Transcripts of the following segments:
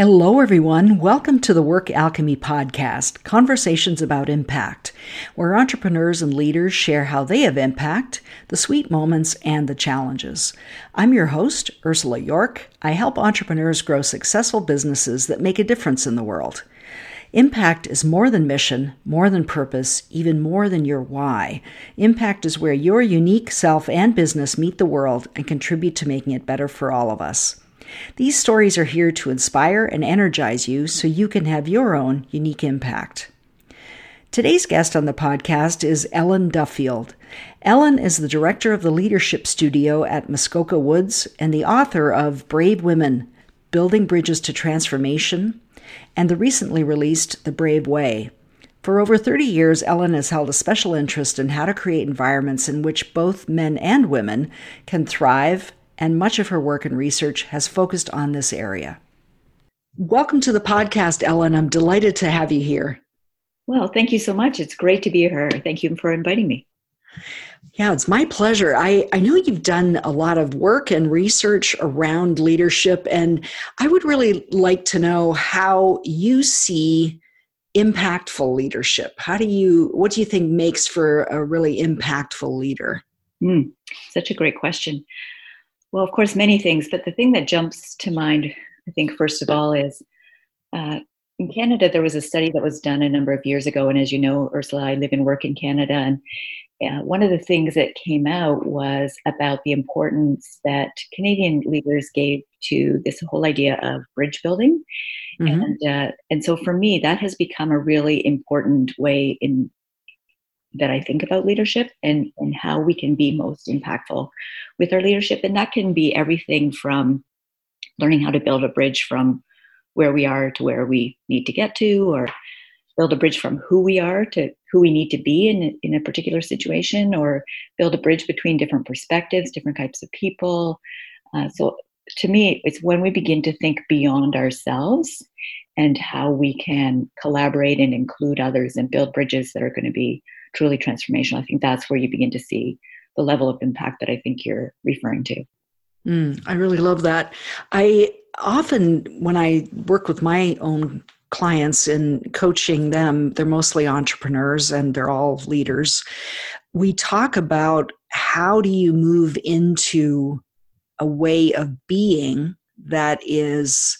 Hello, everyone. Welcome to the Work Alchemy podcast, Conversations about Impact, where entrepreneurs and leaders share how they have impact, the sweet moments, and the challenges. I'm your host, Ursula York. I help entrepreneurs grow successful businesses that make a difference in the world. Impact is more than mission, more than purpose, even more than your why. Impact is where your unique self and business meet the world and contribute to making it better for all of us. These stories are here to inspire and energize you so you can have your own unique impact. Today's guest on the podcast is Ellen Duffield. Ellen is the director of the Leadership Studio at Muskoka Woods and the author of Brave Women: Building Bridges to Transformation, and the recently released The Brave Way. For over 30 years, Ellen has held a special interest in how to create environments in which both men and women can thrive, and much of her work and research has focused on this area. Welcome to the podcast, Ellen. I'm delighted to have you here. Well, thank you so much. It's great to be here. Thank you for inviting me. Yeah, it's my pleasure. I know you've done a lot of work and research around leadership, and I would really like to know how you see impactful leadership. What do you think makes for a really impactful leader? Such a great question. Well, of course, many things, but the thing that jumps to mind, I think, first of all, is in Canada, there was a study that was done a number of years ago. And as you know, Ursula, I live and work in Canada, and one of the things that came out was about the importance that Canadian leaders gave to this whole idea of bridge building. Mm-hmm. And so for me, that has become a really important way in that I think about leadership and how we can be most impactful with our leadership. And that can be everything from learning how to build a bridge from where we are to where we need to get to, or build a bridge from who we are to who we need to be in a particular situation, or build a bridge between different perspectives, different types of people. So to me, it's when we begin to think beyond ourselves and how we can collaborate and include others and build bridges that are going to be truly transformational. I think that's where you begin to see the level of impact that I think you're referring to. I really love that. I often, when I work with my own clients in coaching them, they're mostly entrepreneurs and they're all leaders. We talk about how do you move into a way of being that is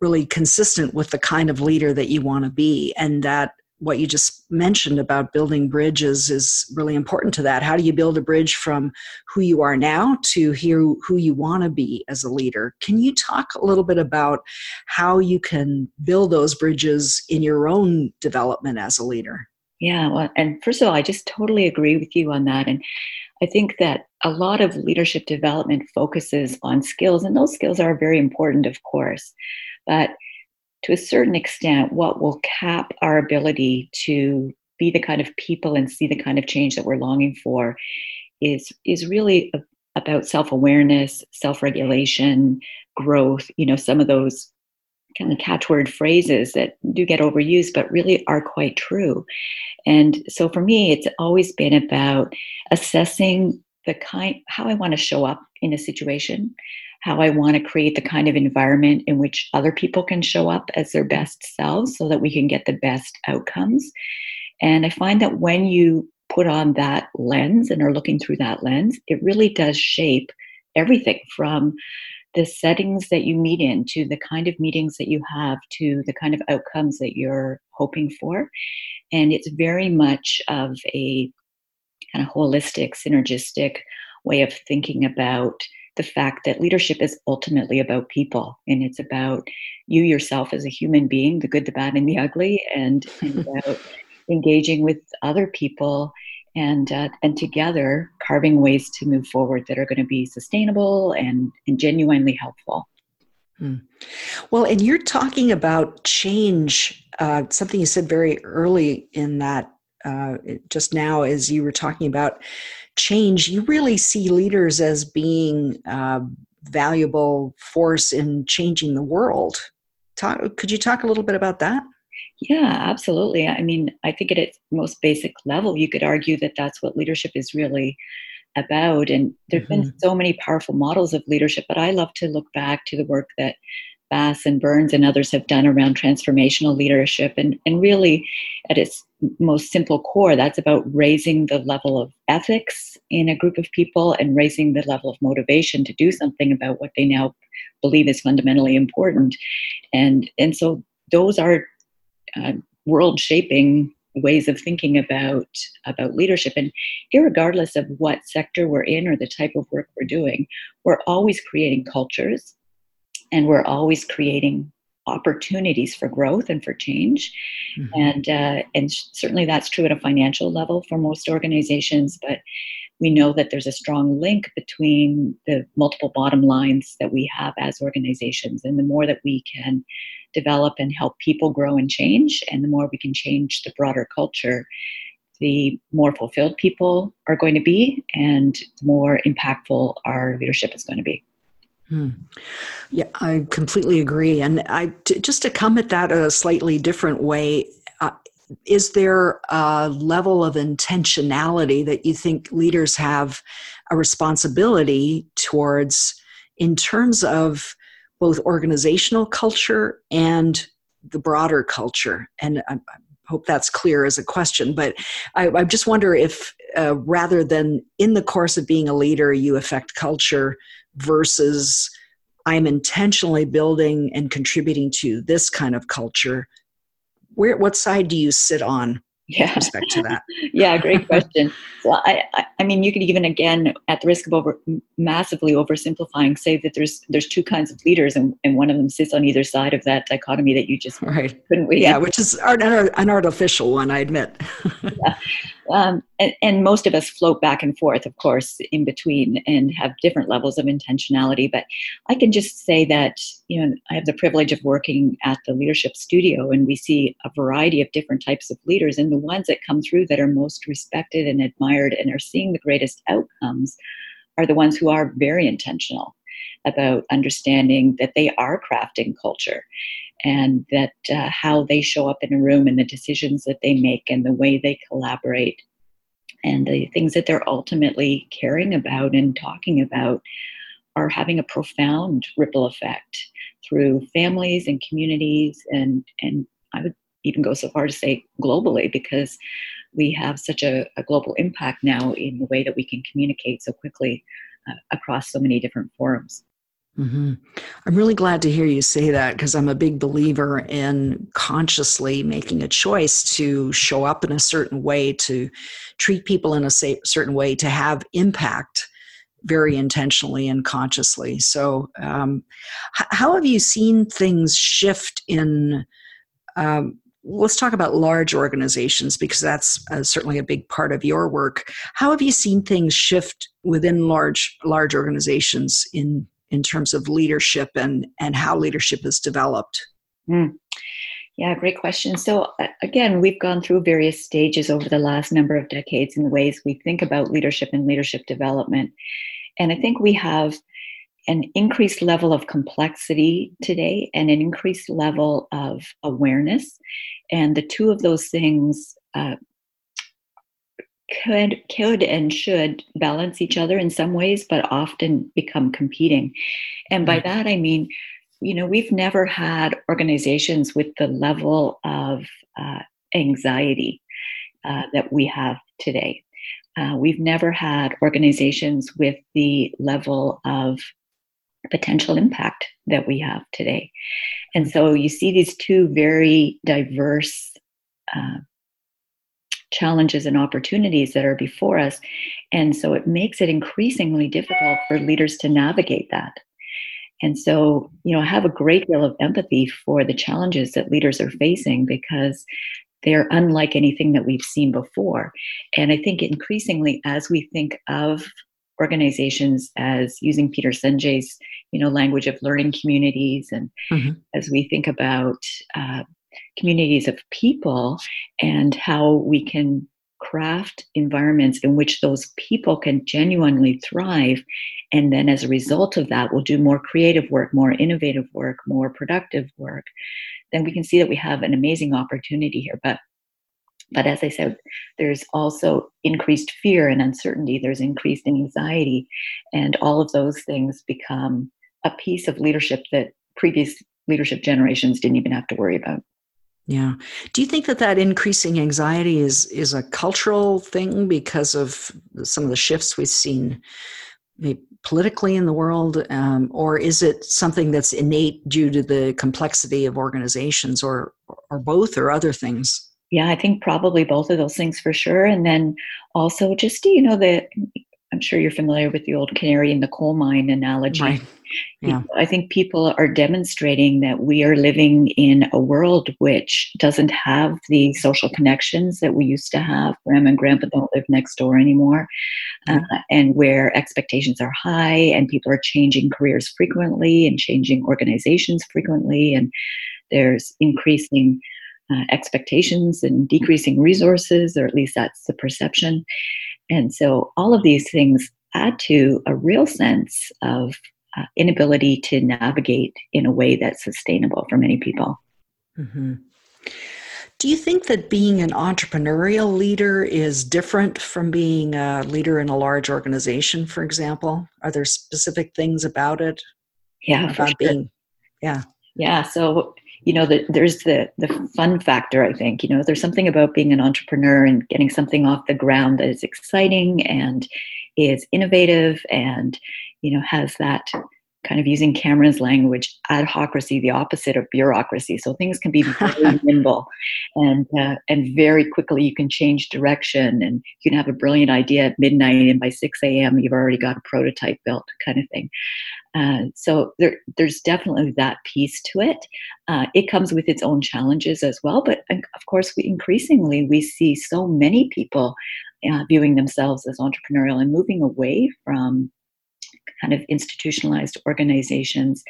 really consistent with the kind of leader that you want to be. And that what you just mentioned about building bridges is really important to that. How do you build a bridge from who you are now to who you want to be as a leader? Can you talk a little bit about how you can build those bridges in your own development as a leader? Yeah, well, and first of all, I just totally agree with you on that. And I think that a lot of leadership development focuses on skills, and those skills are very important, of course. But to a certain extent, what will cap our ability to be the kind of people and see the kind of change that we're longing for is really about self-awareness, self-regulation, growth, you know, some of those kind of catchword phrases that do get overused, but really are quite true. And so for me, it's always been about assessing how I want to show up in a situation, how I want to create the kind of environment in which other people can show up as their best selves so that we can get the best outcomes. And I find that when you put on that lens and are looking through that lens, it really does shape everything from the settings that you meet in to the kind of meetings that you have to the kind of outcomes that you're hoping for. And it's very much of a kind of holistic, synergistic way of thinking about the fact that leadership is ultimately about people, and it's about you yourself as a human being, the good, the bad, and the ugly, and about engaging with other people and together carving ways to move forward that are going to be sustainable and genuinely helpful. Well, and you're talking about change, something you said very early in that just now as you were talking about change, you really see leaders as being a valuable force in changing the world. Could you talk a little bit about that? Yeah, absolutely. I mean, I think at its most basic level, you could argue that that's what leadership is really about. And there have been so many powerful models of leadership, but I love to look back to the work that Bass and Burns and others have done around transformational leadership. And really, at its most simple core, that's about raising the level of ethics in a group of people and raising the level of motivation to do something about what they now believe is fundamentally important. And so those are world-shaping ways of thinking about leadership. And irregardless of what sector we're in or the type of work we're doing, we're always creating cultures and we're always creating opportunities for growth and for change. Mm-hmm. And certainly that's true at a financial level for most organizations, but we know that there's a strong link between the multiple bottom lines that we have as organizations. And the more that we can develop and help people grow and change, and the more we can change the broader culture, the more fulfilled people are going to be and the more impactful our leadership is going to be. Hmm. Yeah, I completely agree. And just to come at that a slightly different way, is there a level of intentionality that you think leaders have a responsibility towards in terms of both organizational culture and the broader culture? And I hope that's clear as a question, but I just wonder if rather than in the course of being a leader, you affect culture versus I'm intentionally building and contributing to this kind of culture. What side do you sit on with respect to that? Yeah, great question. Well, I mean, you could even, again, at the risk of massively oversimplifying, say that there's two kinds of leaders, and one of them sits on either side of that dichotomy that you just couldn't read. Yeah, which is an artificial one, I admit. Yeah. And most of us float back and forth, of course, in between and have different levels of intentionality. But I can just say that, you know, I have the privilege of working at the Leadership Studio, and we see a variety of different types of leaders, and the ones that come through that are most respected and admired and are seeing the greatest outcomes are the ones who are very intentional about understanding that they are crafting culture, and that how they show up in a room and the decisions that they make and the way they collaborate and the things that they're ultimately caring about and talking about are having a profound ripple effect through families and communities, and I would even go so far to say globally, because we have such a global impact now in the way that we can communicate so quickly across so many different forums. Mm-hmm. I'm really glad to hear you say that, because I'm a big believer in consciously making a choice to show up in a certain way, to treat people in a certain way, to have impact very intentionally and consciously. So how have you seen things shift in, let's talk about large organizations, because that's certainly a big part of your work. How have you seen things shift within large organizations in terms of leadership and how leadership is developed? Mm. Yeah, great question. So again, we've gone through various stages over the last number of decades in the ways we think about leadership and leadership development. And I think we have an increased level of complexity today and an increased level of awareness. And the two of those things could and should balance each other in some ways, but often become competing. And by that, I mean, you know, we've never had organizations with the level of anxiety that we have today. We've never had organizations with the level of potential impact that we have today. And so you see these two very diverse challenges and opportunities that are before us. And so it makes it increasingly difficult for leaders to navigate that. And so, you know, I have a great deal of empathy for the challenges that leaders are facing, because they're unlike anything that we've seen before. And I think increasingly, as we think of organizations as using Peter Senge's, you know, language of learning communities, and mm-hmm. as we think about communities of people and how we can craft environments in which those people can genuinely thrive. And then as a result of that, we'll do more creative work, more innovative work, more productive work. Then we can see that we have an amazing opportunity here. But as I said, there's also increased fear and uncertainty. There's increased anxiety. And all of those things become a piece of leadership that previously leadership generations didn't even have to worry about. Yeah. Do you think that that increasing anxiety is a cultural thing because of some of the shifts we've seen maybe politically in the world? Or is it something that's innate due to the complexity of organizations, or both, or other things? Yeah, I think probably both of those things for sure. And then also just, you know, I'm sure you're familiar with the old canary in the coal mine analogy. Right. Yeah. I think people are demonstrating that we are living in a world which doesn't have the social connections that we used to have. Grandma and Grandpa don't live next door anymore, and where expectations are high and people are changing careers frequently and changing organizations frequently, and there's increasing expectations and decreasing resources, or at least that's the perception. And so all of these things add to a real sense of inability to navigate in a way that's sustainable for many people. Mm-hmm. Do you think that being an entrepreneurial leader is different from being a leader in a large organization, for example? Are there specific things about it? Yeah, about sure. Yeah. So, you know, there's the fun factor, I think. You know, there's something about being an entrepreneur and getting something off the ground that is exciting and is innovative and, you know, has that kind of, using Cameron's language, ad hocracy, the opposite of bureaucracy. So things can be very nimble and very quickly you can change direction, and you can have a brilliant idea at midnight and by 6 a.m. you've already got a prototype built, kind of thing. So there's definitely that piece to it. It comes with its own challenges as well. But of course, we increasingly see so many people viewing themselves as entrepreneurial and moving away from kind of institutionalized organizations.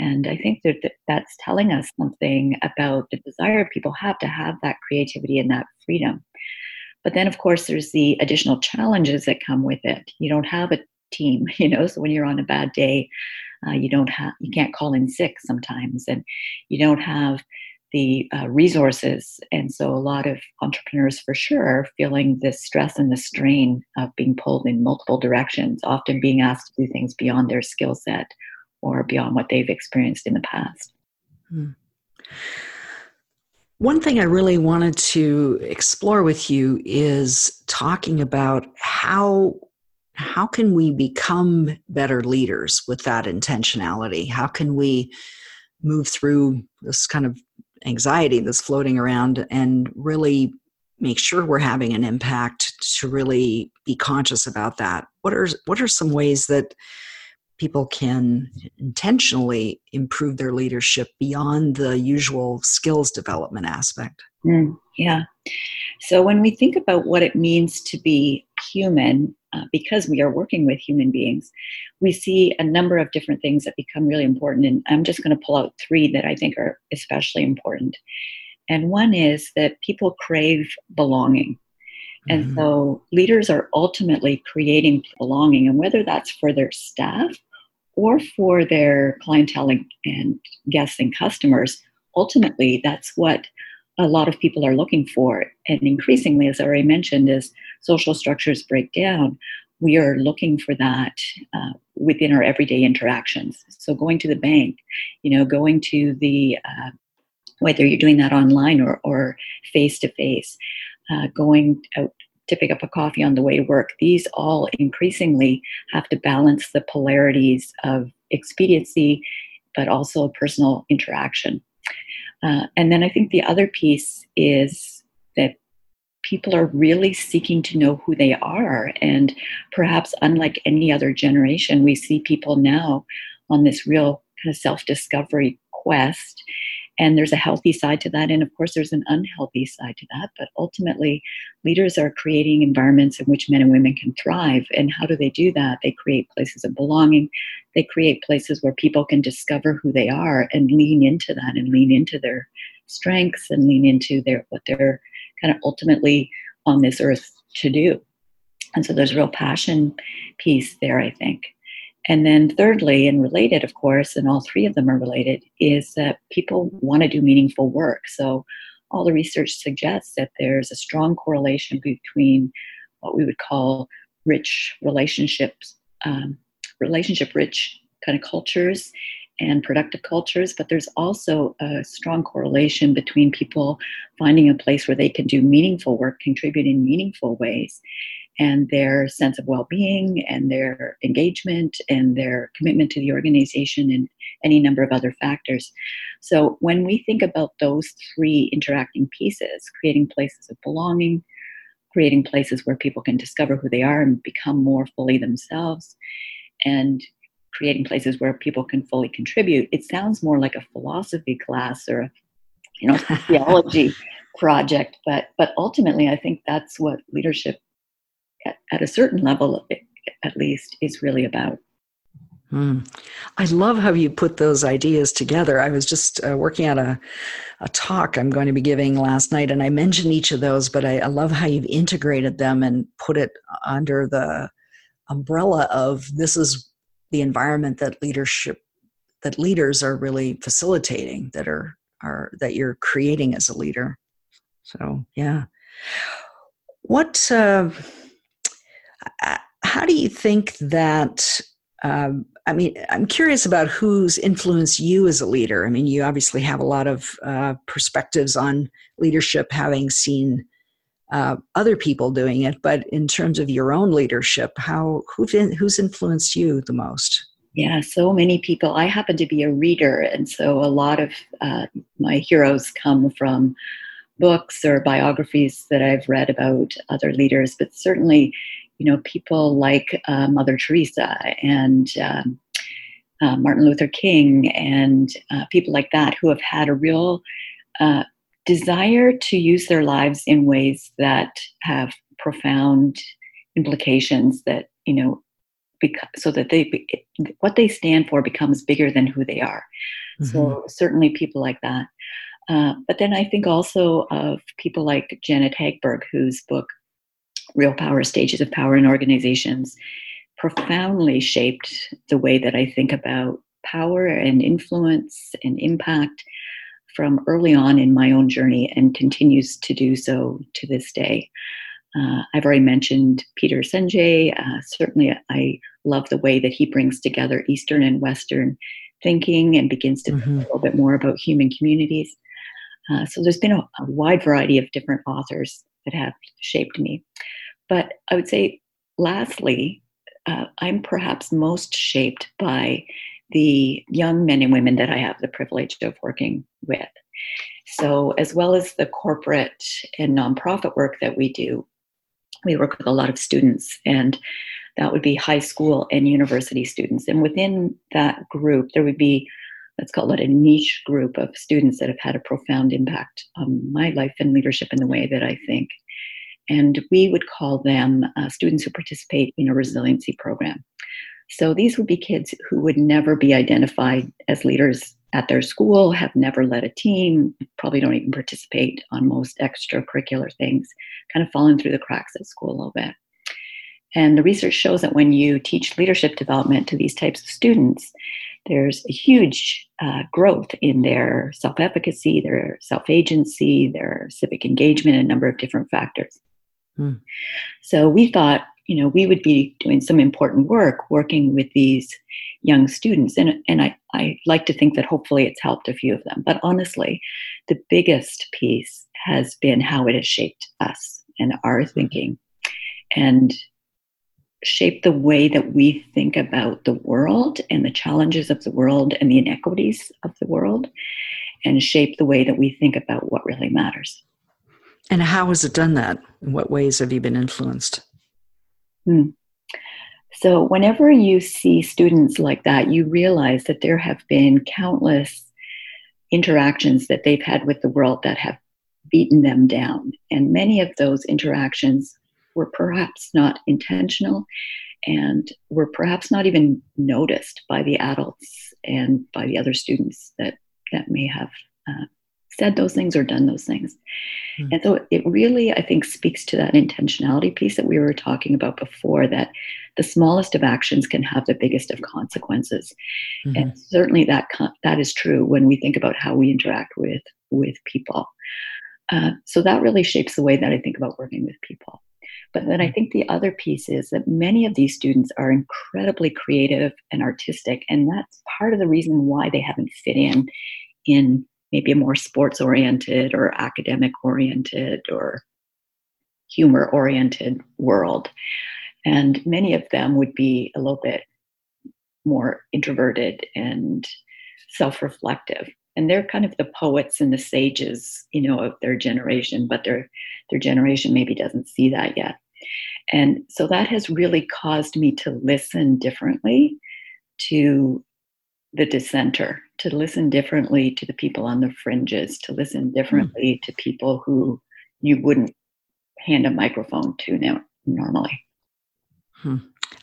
And I think that that's telling us something about the desire people have to have that creativity and that freedom. But then, of course, there's the additional challenges that come with it. You don't have a team, you know, so when you're on a bad day, you can't call in sick sometimes, and you don't have the resources. And so a lot of entrepreneurs for sure are feeling the stress and the strain of being pulled in multiple directions, often being asked to do things beyond their skill set or beyond what they've experienced in the past. Hmm. One thing I really wanted to explore with you is talking about how can we become better leaders with that intentionality? How can we move through this kind of anxiety that's floating around and really make sure we're having an impact, to really be conscious about that? What are some ways that people can intentionally improve their leadership beyond the usual skills development aspect? Yeah. So when we think about what it means to be human, because we are working with human beings, we see a number of different things that become really important. And I'm just going to pull out three that I think are especially important. And one is that people crave belonging. And so leaders are ultimately creating belonging, and whether that's for their staff or for their clientele and guests and customers, ultimately that's what a lot of people are looking for. And increasingly, as I already mentioned, as social structures break down, we are looking for that within our everyday interactions. So going to the bank, you know, going to the, whether you're doing that online or face-to-face, going out to pick up a coffee on the way to work, these all increasingly have to balance the polarities of expediency, but also personal interaction. And then I think the other piece is that people are really seeking to know who they are. And perhaps unlike any other generation, we see people now on this real kind of self-discovery quest. And there's a healthy side to that. And of course, there's an unhealthy side to that. But ultimately, leaders are creating environments in which men and women can thrive. And how do they do that? They create places of belonging. They create places where people can discover who they are and lean into that and lean into their strengths and lean into what they're kind of ultimately on this earth to do. And so there's a real passion piece there, I think. And then thirdly, and related, of course, and all three of them are related, is that people want to do meaningful work. So all the research suggests that there's a strong correlation between what we would call rich relationships, relationship-rich kind of cultures, and productive cultures, but there's also a strong correlation between people finding a place where they can do meaningful work, contribute in meaningful ways, and their sense of well-being and their engagement and their commitment to the organization and any number of other factors. So when we think about those three interacting pieces, creating places of belonging, creating places where people can discover who they are and become more fully themselves, and creating places where people can fully contribute, it sounds more like a philosophy class or a theology project, but ultimately I think that's what leadership at a certain level, at least, is really about. I love how you put those ideas together. I was just working on a talk I'm going to be giving last night, and I mentioned each of those, but I love how you've integrated them and put it under the umbrella of this is the environment that leaders are really facilitating, that you're creating as a leader. So, yeah. How do you think that, I'm curious about who's influenced you as a leader. I mean, you obviously have a lot of perspectives on leadership, having seen other people doing it, but in terms of your own leadership, who's influenced you the most? Yeah, so many people. I happen to be a reader, and so a lot of my heroes come from books or biographies that I've read about other leaders, but certainly, people like Mother Teresa and Martin Luther King and people like that who have had a real desire to use their lives in ways that have profound implications that, so that what they stand for becomes bigger than who they are. Mm-hmm. So certainly people like that. But then I think also of people like Janet Hagberg, whose book, Real Power: Stages of Power in Organizations, profoundly shaped the way that I think about power and influence and impact from early on in my own journey, and continues to do so to this day. I've already mentioned Peter Senge. Certainly, I love the way that he brings together Eastern and Western thinking and begins to think a little bit more about human communities. So there's been a wide variety of different authors that have shaped me. But I would say, lastly, I'm perhaps most shaped by the young men and women that I have the privilege of working with. So as well as the corporate and nonprofit work that we do, we work with a lot of students, and that would be high school and university students. And within that group, there would be, let's call it a niche group of students that have had a profound impact on my life and leadership in the way that I think. And we would call them students who participate in a resiliency program. So these would be kids who would never be identified as leaders at their school, have never led a team, probably don't even participate on most extracurricular things, kind of falling through the cracks at school a little bit. And the research shows that when you teach leadership development to these types of students, there's a huge growth in their self-efficacy, their self-agency, their civic engagement, a number of different factors. So we thought, we would be doing some important work working with these young students. And I like to think that hopefully it's helped a few of them. But honestly, the biggest piece has been how it has shaped us and our thinking, and shaped the way that we think about the world and the challenges of the world and the inequities of the world, and shaped the way that we think about what really matters. And how has it done that? In what ways have you been influenced? So whenever you see students like that, you realize that there have been countless interactions that they've had with the world that have beaten them down. And many of those interactions were perhaps not intentional, and were perhaps not even noticed by the adults and by the other students that may have said those things or done those things. And so it really, I think, speaks to that intentionality piece that we were talking about before, that the smallest of actions can have the biggest of consequences. And certainly that is true when we think about how we interact with people. So that really shapes the way that I think about working with people. But then I think the other piece is that many of these students are incredibly creative and artistic, and that's part of the reason why they haven't fit in maybe a more sports-oriented or academic-oriented or humor-oriented world. And many of them would be a little bit more introverted and self-reflective. And they're kind of the poets and the sages, you know, of their generation, but their generation maybe doesn't see that yet. And so that has really caused me to listen differently to the dissenter, to listen differently to the people on the fringes, to listen differently to people who you wouldn't hand a microphone to now normally.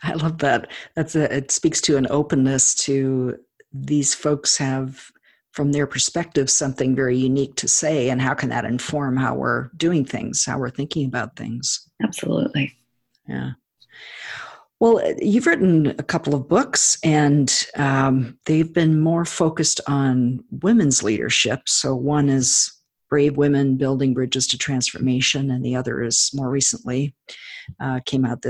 I love that. It speaks to an openness to these folks have, from their perspective, something very unique to say, and how can that inform how we're doing things, how we're thinking about things. Absolutely. Yeah. Well, you've written a couple of books, and they've been more focused on women's leadership. So one is Brave Women: Building Bridges to Transformation, and the other is more recently, came out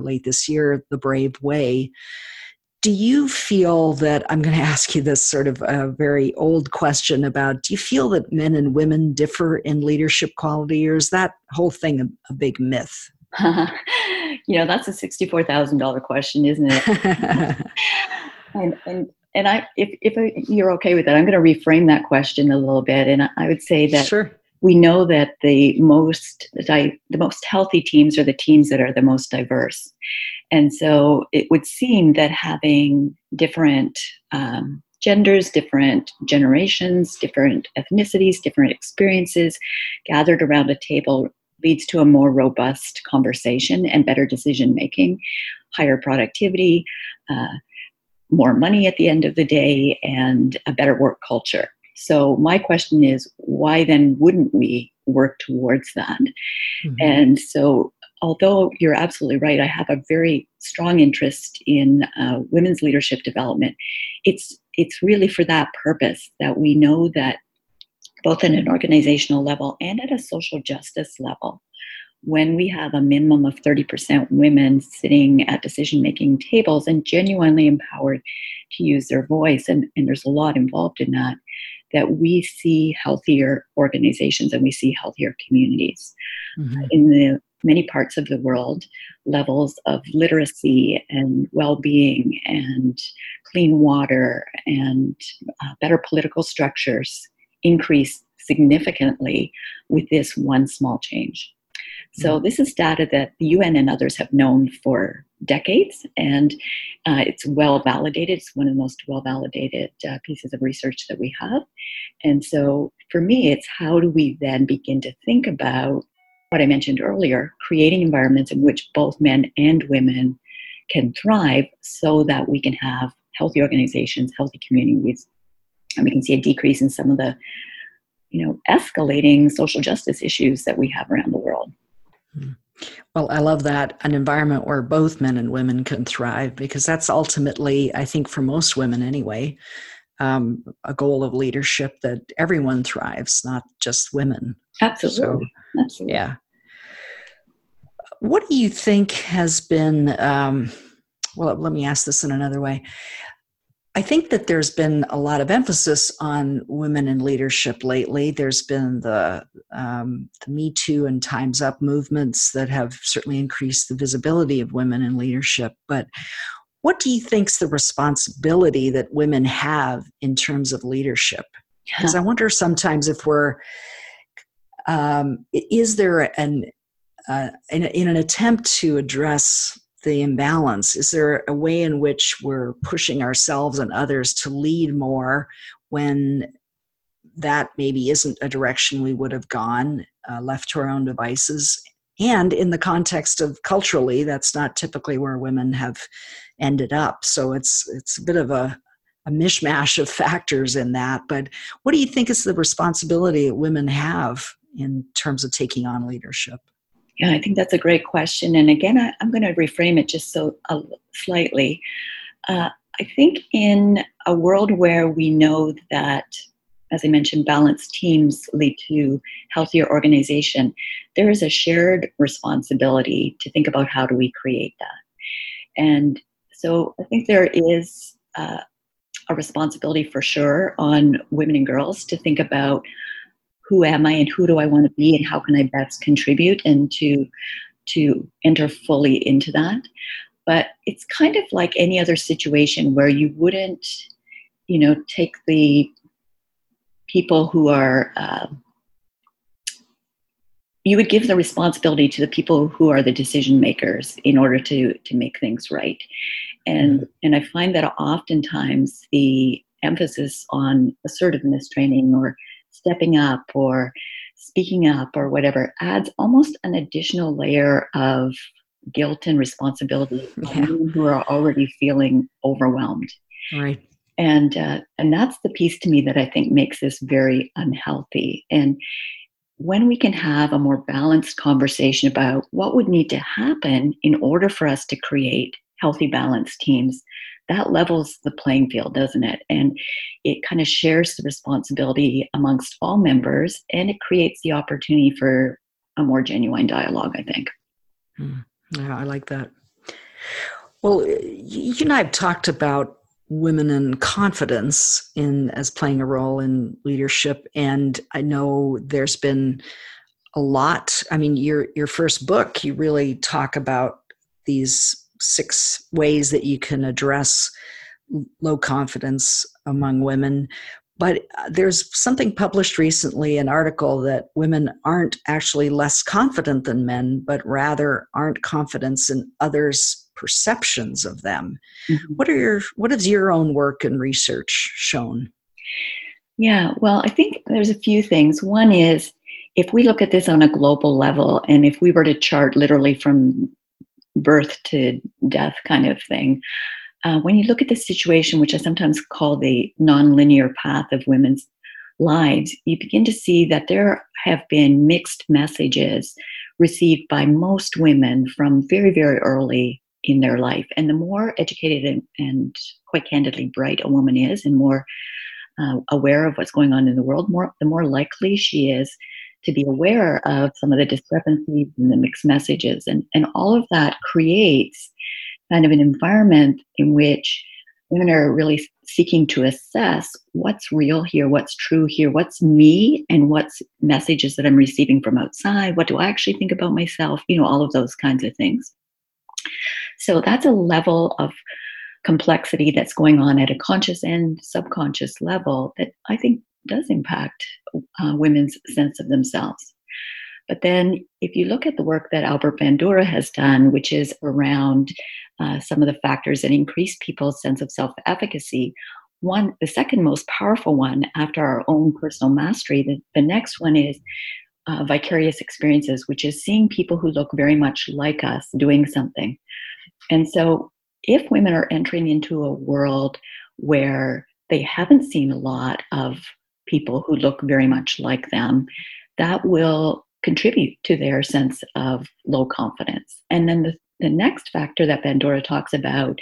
late this year, The Brave Way. Do you feel that, I'm going to ask you this sort of a very old question about, do you feel that men and women differ in leadership quality, or is that whole thing a big myth? You know, that's a $64,000 question, isn't it? And I, if you're okay with that, I'm going to reframe that question a little bit. And I would say that we know that the most healthy teams are the teams that are the most diverse. And so it would seem that having different genders, different generations, different ethnicities, different experiences gathered around a table leads to a more robust conversation and better decision-making, higher productivity, more money at the end of the day, and a better work culture. So my question is, why then wouldn't we work towards that? Mm-hmm. And so, although you're absolutely right, I have a very strong interest in women's leadership development. It's really for that purpose, that we know that both at an organizational level and at a social justice level, when we have a minimum of 30% women sitting at decision-making tables and genuinely empowered to use their voice, and there's a lot involved in that, that we see healthier organizations and we see healthier communities. Mm-hmm. In the many parts of the world, levels of literacy and well-being and clean water and better political structures increase significantly with this one small change. So this is data that the UN and others have known for decades, and it's well validated. It's one of the most well validated pieces of research that we have. And so for me, it's how do we then begin to think about what I mentioned earlier, creating environments in which both men and women can thrive so that we can have healthy organizations, healthy communities, and we can see a decrease in some of the, you know, escalating social justice issues that we have around the world. Well, I love that, an environment where both men and women can thrive, because that's ultimately, I think for most women anyway, a goal of leadership, that everyone thrives, not just women. Absolutely. So, absolutely. Yeah. What do you think has been, well, let me ask this in another way. I think that there's been a lot of emphasis on women in leadership lately. There's been the Me Too and Time's Up movements that have certainly increased the visibility of women in leadership. But what do you think's the responsibility that women have in terms of leadership? Because I wonder sometimes if we're, is there an attempt to address the imbalance? Is there a way in which we're pushing ourselves and others to lead more when that maybe isn't a direction we would have gone, left to our own devices? And in the context of culturally, that's not typically where women have ended up. So it's a bit of a mishmash of factors in that. But what do you think is the responsibility that women have in terms of taking on leadership? Yeah, I think that's a great question. And again, I'm going to reframe it just so slightly. I think in a world where we know that as I mentioned, balanced teams lead to healthier organization. There is a shared responsibility to think about how do we create that. And so I think there is a responsibility for sure on women and girls to think about who am I and who do I want to be and how can I best contribute and to enter fully into that. But it's kind of like any other situation where you wouldn't, you know, take the people who are, you would give the responsibility to the people who are the decision makers in order to make things right. And I find that oftentimes the emphasis on assertiveness training or stepping up or speaking up or whatever adds almost an additional layer of guilt and responsibility on women who are already feeling overwhelmed. Right. And that's the piece to me that I think makes this very unhealthy. And when we can have a more balanced conversation about what would need to happen in order for us to create healthy, balanced teams, that levels the playing field, doesn't it? And it kind of shares the responsibility amongst all members, and it creates the opportunity for a more genuine dialogue, I think. Yeah, I like that. Well, you and I have talked about women and confidence as playing a role in leadership. And I know there's been a lot. I mean, your first book, you really talk about these 6 ways that you can address low confidence among women. But there's something published recently, an article that women aren't actually less confident than men, but rather aren't confident in others' perceptions of them. Mm-hmm. What has your own work and research shown? Yeah, well, I think there's a few things. One is, if we look at this on a global level, and if we were to chart literally from birth to death kind of thing, when you look at the situation, which I sometimes call the nonlinear path of women's lives, you begin to see that there have been mixed messages received by most women from very, very early in their life. And the more educated and quite candidly bright a woman is, and more aware of what's going on in the world, the more likely she is to be aware of some of the discrepancies and the mixed messages. And all of that creates kind of an environment in which women are really seeking to assess what's real here, what's true here, what's me, and what's messages that I'm receiving from outside, what do I actually think about myself, you know, all of those kinds of things. So that's a level of complexity that's going on at a conscious and subconscious level that I think does impact women's sense of themselves. But then if you look at the work that Albert Bandura has done, which is around some of the factors that increase people's sense of self-efficacy, the second most powerful one after our own personal mastery, the next one is vicarious experiences, which is seeing people who look very much like us doing something. And so if women are entering into a world where they haven't seen a lot of people who look very much like them, that will contribute to their sense of low confidence. And then the next factor that Bandura talks about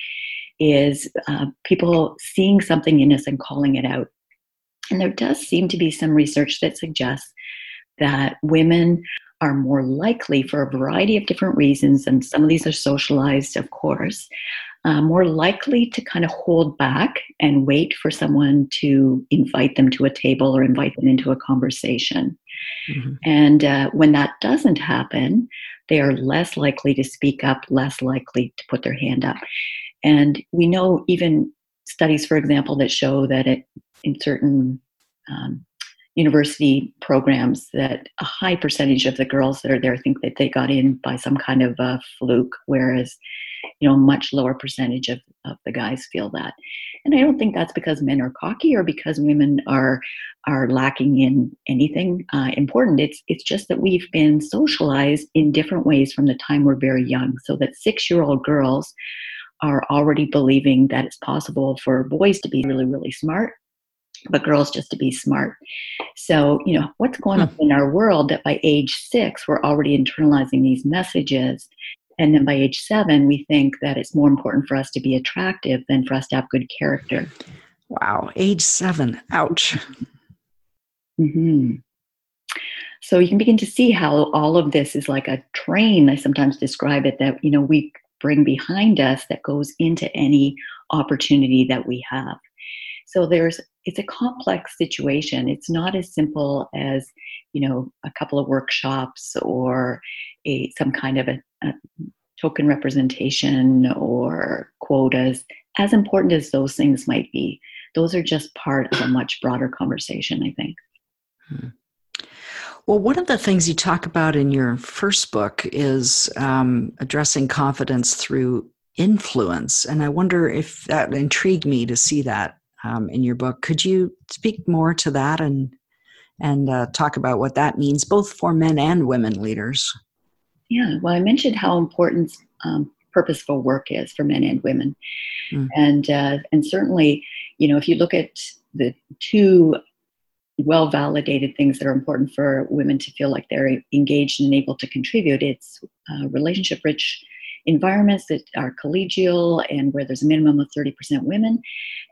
is people seeing something in us and calling it out. And there does seem to be some research that suggests that women are more likely, for a variety of different reasons, and some of these are socialized, of course, more likely to kind of hold back and wait for someone to invite them to a table or invite them into a conversation. Mm-hmm. And when that doesn't happen, they are less likely to speak up, less likely to put their hand up. And we know even studies, for example, that show that in certain university programs that a high percentage of the girls that are there think that they got in by some kind of a fluke, whereas, you know, much lower percentage of the guys feel that. And I don't think that's because men are cocky or because women are lacking in anything important. It's just that we've been socialized in different ways from the time we're very young, so that 6-year-old girls are already believing that it's possible for boys to be really, really smart, but girls just to be smart. So, you know, what's going on in our world that by age 6, we're already internalizing these messages. And then by age 7, we think that it's more important for us to be attractive than for us to have good character. Wow. Age 7. Ouch. Mm-hmm. So you can begin to see how all of this is like a train, I sometimes describe it, that, you know, we bring behind us that goes into any opportunity that we have. So it's a complex situation. It's not as simple as, you know, a couple of workshops or some kind of a token representation or quotas, as important as those things might be. Those are just part of a much broader conversation, I think. Hmm. Well, one of the things you talk about in your first book is addressing confidence through influence. And I wonder if that intrigued me to see that in your book. Could you speak more to that and talk about what that means, both for men and women leaders? Yeah, well, I mentioned how important purposeful work is for men and women. Mm. And certainly, you know, if you look at the two well-validated things that are important for women to feel like they're engaged and able to contribute, it's relationship-rich environments that are collegial and where there's a minimum of 30% women.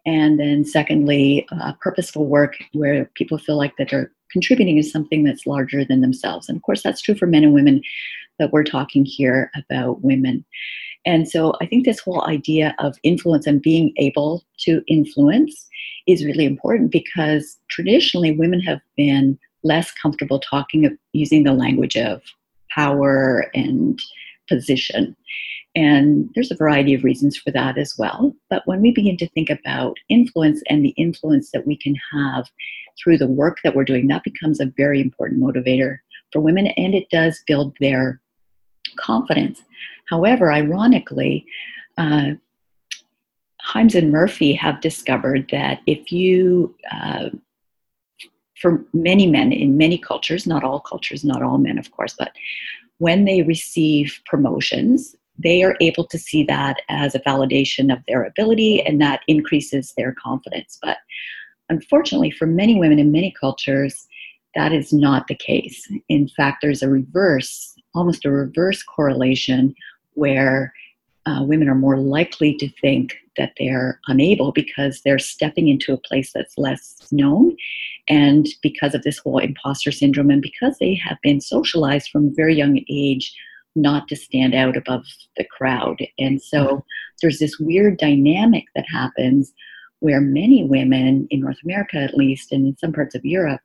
And then secondly, purposeful work where people feel like that they're contributing to something that's larger than themselves. And of course, that's true for men and women, but we're talking here about women. And so I think this whole idea of influence and being able to influence is really important, because traditionally women have been less comfortable using the language of power and position. And there's a variety of reasons for that as well. But when we begin to think about influence and the influence that we can have through the work that we're doing, that becomes a very important motivator for women, and it does build their confidence. However, ironically, Himes and Murphy have discovered that if you, for many men in many cultures, not all men, of course, but when they receive promotions, they are able to see that as a validation of their ability, and that increases their confidence. But unfortunately, for many women in many cultures, that is not the case. In fact, there's almost a reverse correlation where women are more likely to think that they're unable because they're stepping into a place that's less known, and because of this whole imposter syndrome, and because they have been socialized from a very young age not to stand out above the crowd. And so there's this weird dynamic that happens where many women, in North America at least, and in some parts of Europe,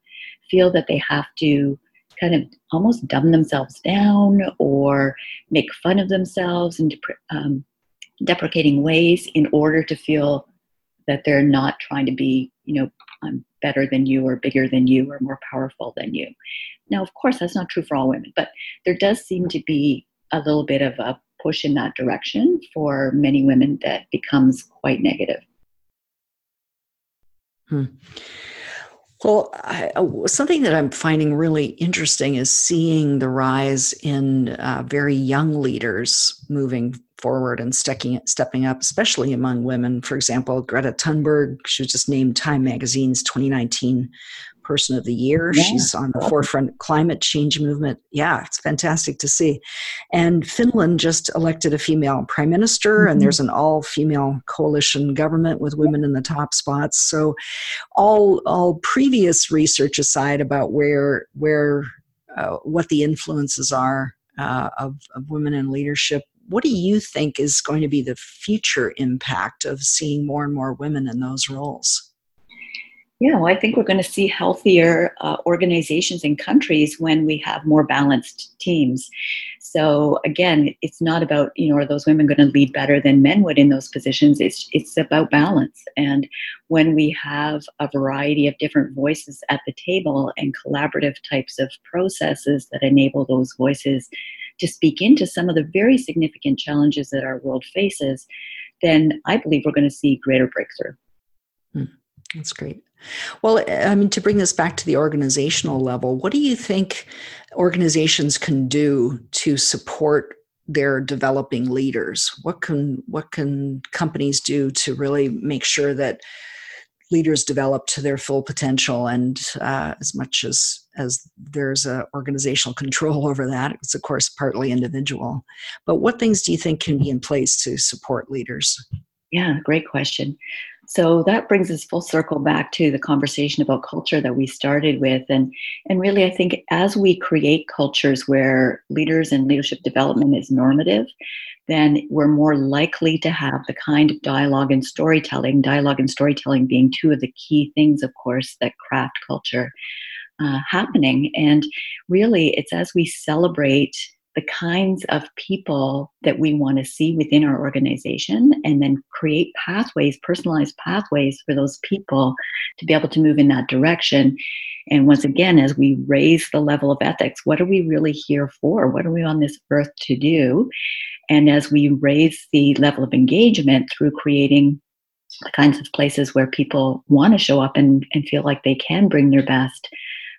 feel that they have to kind of almost dumb themselves down or make fun of themselves in deprecating ways in order to feel that they're not trying to be, you know, I'm better than you or bigger than you or more powerful than you. Now, of course, that's not true for all women, but there does seem to be a little bit of a push in that direction for many women that becomes quite negative. Hmm. Well, something that I'm finding really interesting is seeing the rise in very young leaders moving forward and stepping up, especially among women. For example, Greta Thunberg, she was just named Time Magazine's 2019 Person of the Year. Yeah. She's on the forefront of climate change movement. Yeah, it's fantastic to see. And Finland just elected a female prime minister, mm-hmm. and there's an all-female coalition government with women in the top spots. So all previous research aside about where what the influences are of women in leadership, what do you think is going to be the future impact of seeing more and more women in those roles? Yeah, well, I think we're going to see healthier organizations and countries when we have more balanced teams. So again, it's not about, you know, are those women going to lead better than men would in those positions? It's about balance. And when we have a variety of different voices at the table and collaborative types of processes that enable those voices to speak into some of the very significant challenges that our world faces, then I believe we're going to see greater breakthrough. Hmm. That's great. Well, I mean, to bring this back to the organizational level, what do you think organizations can do to support their developing leaders? What can companies do to really make sure that leaders develop to their full potential, and as much as there's a organizational control over that, it's of course partly individual. But what things do you think can be in place to support leaders? Yeah, great question. So that brings us full circle back to the conversation about culture that we started with. And really, I think as we create cultures where leaders and leadership development is normative, then we're more likely to have the kind of dialogue and storytelling, being two of the key things, of course, that craft culture happening. And really, it's as we celebrate the kinds of people that we want to see within our organization, and then create pathways, personalized pathways for those people to be able to move in that direction. And once again, as we raise the level of ethics, what are we really here for? What are we on this earth to do? And as we raise the level of engagement through creating the kinds of places where people want to show up and feel like they can bring their best,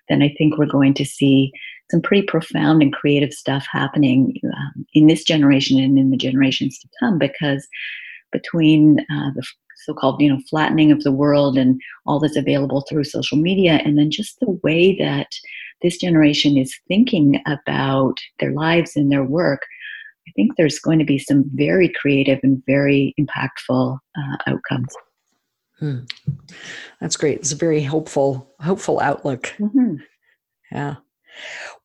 then I think we're going to see some pretty profound and creative stuff happening in this generation and in the generations to come, because between the so-called flattening of the world and all that's available through social media, and then just the way that this generation is thinking about their lives and their work, I think there's going to be some very creative and very impactful outcomes. That's great. It's a very hopeful outlook. Mm-hmm. Yeah.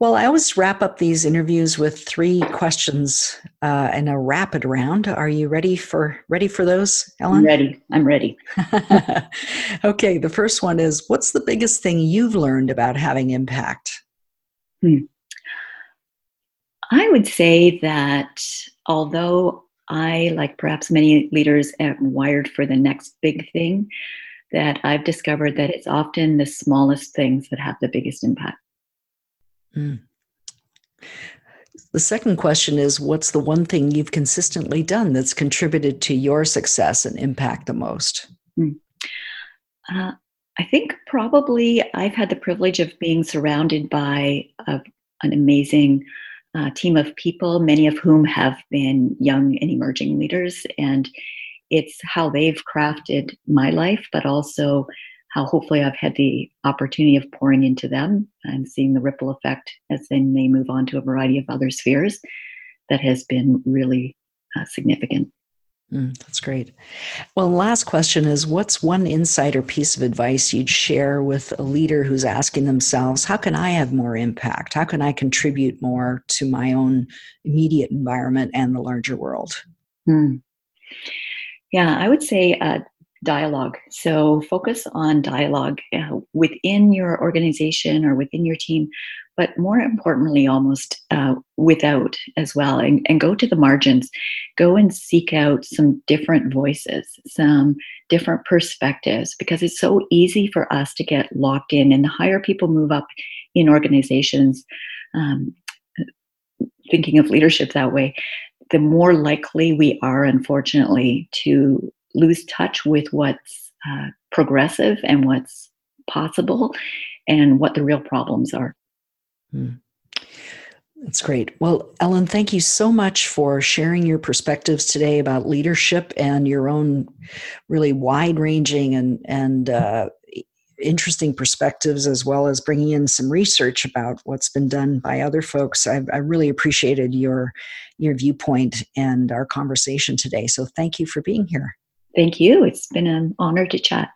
Well, I always wrap up these interviews with three questions in a rapid round. Are you ready for those, Ellen? I'm ready. Okay, the first one is, what's the biggest thing you've learned about having impact? I would say that although I, like perhaps many leaders, am wired for the next big thing, that I've discovered that it's often the smallest things that have the biggest impact. The second question is, what's the one thing you've consistently done that's contributed to your success and impact the most? I think probably I've had the privilege of being surrounded by an amazing team of people, many of whom have been young and emerging leaders. And it's how they've crafted my life, but also how hopefully I've had the opportunity of pouring into them and seeing the ripple effect as then they move on to a variety of other spheres. That has been really significant. That's great. Well, last question is, what's one insight or piece of advice you'd share with a leader who's asking themselves, how can I have more impact? How can I contribute more to my own immediate environment and the larger world? Yeah, I would say dialogue. So focus on dialogue within your organization or within your team, but more importantly, almost without as well, and go to the margins. Go and seek out some different voices, some different perspectives, because it's so easy for us to get locked in. And the higher people move up in organizations, thinking of leadership that way, the more likely we are, unfortunately, to lose touch with what's progressive and what's possible and what the real problems are. That's great. Well, Ellen, thank you so much for sharing your perspectives today about leadership and your own really wide-ranging and interesting perspectives, as well as bringing in some research about what's been done by other folks. I really appreciated your viewpoint and our conversation today. So thank you for being here. Thank you. It's been an honor to chat.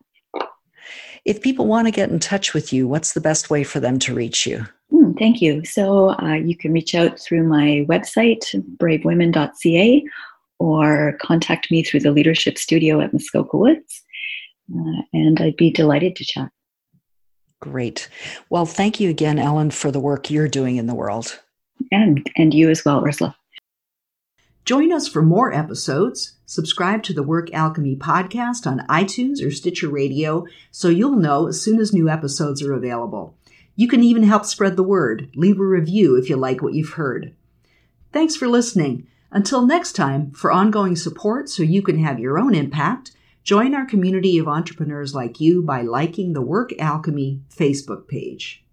If people want to get in touch with you, what's the best way for them to reach you? Thank you. So you can reach out through my website, bravewomen.ca, or contact me through the Leadership Studio at Muskoka Woods. And I'd be delighted to chat. Great. Well, thank you again, Ellen, for the work you're doing in the world. And you as well, Ursula. Join us for more episodes. Subscribe to the Work Alchemy podcast on iTunes or Stitcher Radio so you'll know as soon as new episodes are available. You can even help spread the word. Leave a review if you like what you've heard. Thanks for listening. Until next time, for ongoing support so you can have your own impact, join our community of entrepreneurs like you by liking the Work Alchemy Facebook page.